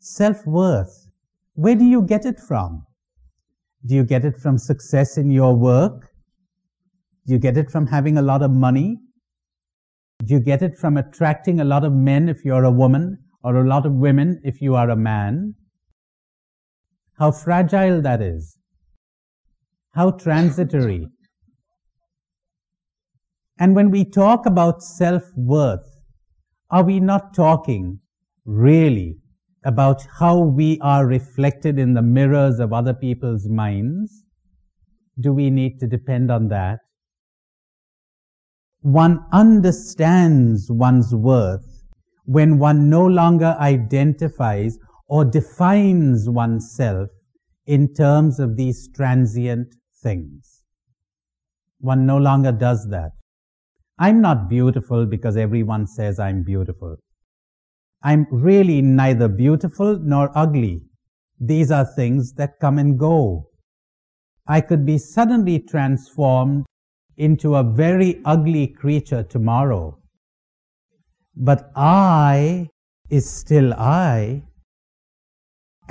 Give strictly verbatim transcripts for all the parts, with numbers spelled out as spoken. self-worth. Where do you get it from? Do you get it from success in your work? Do you get it from having a lot of money? Do you get it from attracting a lot of men if you're a woman, or a lot of women if you are a man? How fragile that is. How transitory. And when we talk about self-worth, are we not talking really about how we are reflected in the mirrors of other people's minds? Do we need to depend on that? One understands one's worth when one no longer identifies or defines oneself in terms of these transient things. One no longer does that. I'm not beautiful because everyone says I'm beautiful. I'm really neither beautiful nor ugly. These are things that come and go. I could be suddenly transformed into a very ugly creature tomorrow. But I is still I.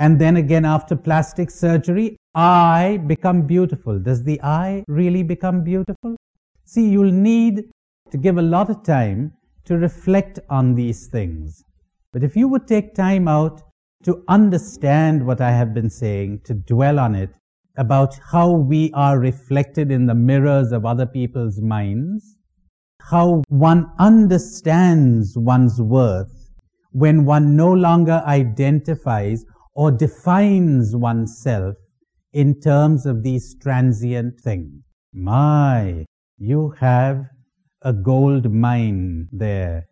And then again, after plastic surgery, I become beautiful. Does the I really become beautiful? See, you'll need to give a lot of time to reflect on these things. But if you would take time out to understand what I have been saying, to dwell on it, about how we are reflected in the mirrors of other people's minds, how one understands one's worth when one no longer identifies or defines oneself in terms of these transient things. My, you have a gold mine there.